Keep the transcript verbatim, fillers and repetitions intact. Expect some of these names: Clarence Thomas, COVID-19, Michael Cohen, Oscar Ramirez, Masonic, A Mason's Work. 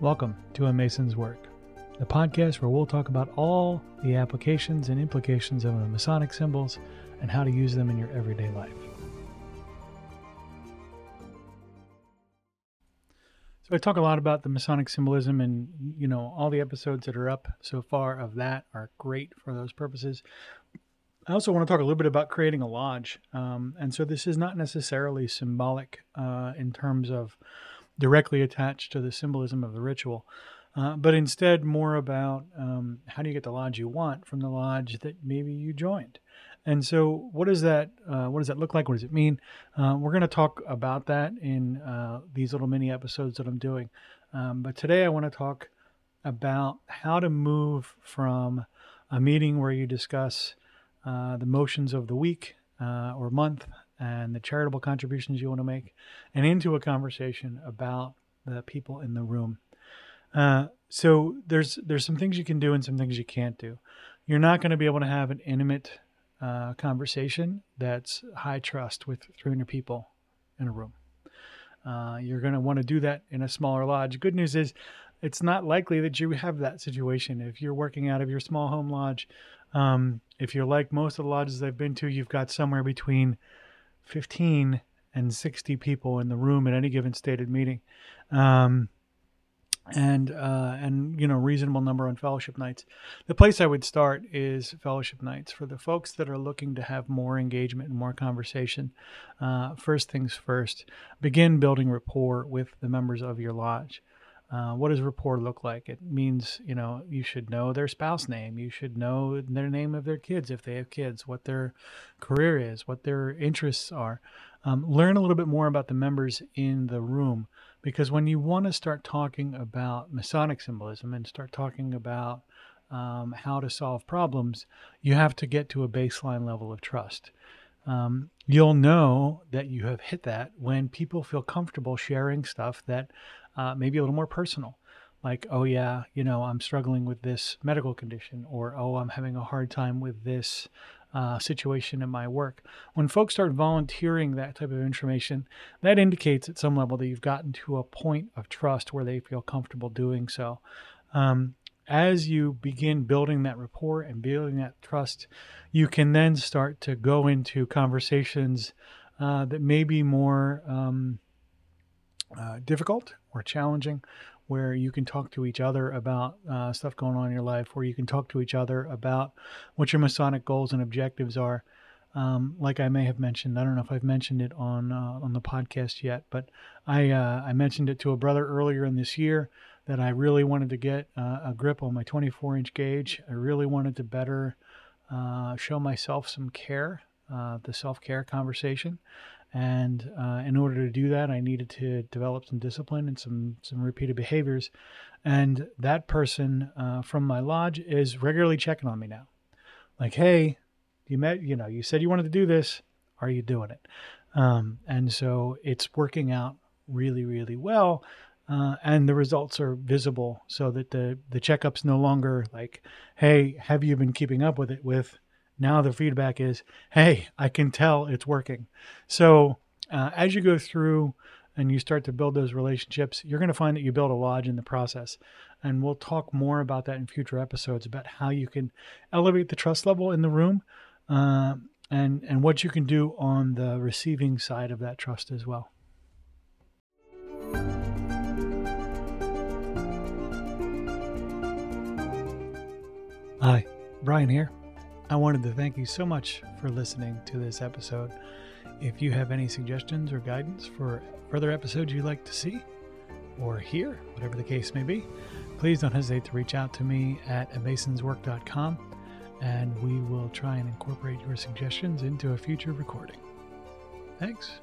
Welcome to A Mason's Work, the podcast where we'll talk about all the applications and implications of the Masonic symbols and how to use them in your everyday life. So I talk a lot about the Masonic symbolism, and, you know, all the episodes that are up so far of that are great for those purposes. I also want to talk a little bit about creating a lodge. Um, and so this is not necessarily symbolic uh, in terms of directly attached to the symbolism of the ritual, uh, but instead more about um, how do you get the lodge you want from the lodge that maybe you joined. And so what does that, uh, what does that look like? What does it mean? Uh, we're going to talk about that in uh, these little mini episodes that I'm doing. Um, but today I want to talk about how to move from a meeting where you discuss Uh, the motions of the week uh, or month and the charitable contributions you want to make, and into a conversation about the people in the room. Uh, so there's there's some things you can do and some things you can't do. You're not going to be able to have an intimate uh, conversation that's high trust with three hundred people in a room. Uh, you're going to want to do that in a smaller lodge. Good news is it's not likely that you have that situation. If you're working out of your small home lodge, um, if you're like most of the lodges I've been to, you've got somewhere between fifteen and sixty people in the room at any given stated meeting. Um, and, uh, and, you know, reasonable number on fellowship nights. The place I would start is fellowship nights for the folks that are looking to have more engagement and more conversation. Uh, first things first, begin building rapport with the members of your lodge. Uh, what does rapport look like? It means, you know, you should know their spouse name. You should know their name of their kids if they have kids, what their career is, what their interests are. Um, learn a little bit more about the members in the room, because when you want to start talking about Masonic symbolism and start talking about um, how to solve problems, you have to get to a baseline level of trust. Um, you'll know that you have hit that when people feel comfortable sharing stuff that uh, may be a little more personal, like, oh yeah, you know, I'm struggling with this medical condition, or, oh, I'm having a hard time with this uh, situation in my work. When folks start volunteering that type of information, that indicates at some level that you've gotten to a point of trust where they feel comfortable doing so. Um, As you begin building that rapport and building that trust, you can then start to go into conversations uh, that may be more um, uh, difficult or challenging, where you can talk to each other about uh, stuff going on in your life, where you can talk to each other about what your Masonic goals and objectives are. Um, like I may have mentioned, I don't know if I've mentioned it on uh, on the podcast yet, but I uh, I mentioned it to a brother earlier in this year that I really wanted to get uh, a grip on my twenty-four inch gauge. I really wanted to better uh, show myself some care, uh, the self-care conversation. And uh, in order to do that, I needed to develop some discipline and some some repeated behaviors. And that person uh, from my lodge is regularly checking on me now, like, hey, You met, you know, you said you wanted to do this. Are you doing it? Um, and so it's working out really, really well. Uh, and the results are visible, so that the, the checkup's no longer like, hey, have you been keeping up with it? With now the feedback is, hey, I can tell it's working. So uh, as you go through and you start to build those relationships, you're going to find that you build a lodge in the process. And we'll talk more about that in future episodes, about how you can elevate the trust level in the room. Uh, and, and what you can do on the receiving side of that trust as well. Hi, Brian here. I wanted to thank you so much for listening to this episode. If you have any suggestions or guidance for further episodes you'd like to see or hear, whatever the case may be, please don't hesitate to reach out to me at a masons work dot com. And we will try and incorporate your suggestions into a future recording. Thanks.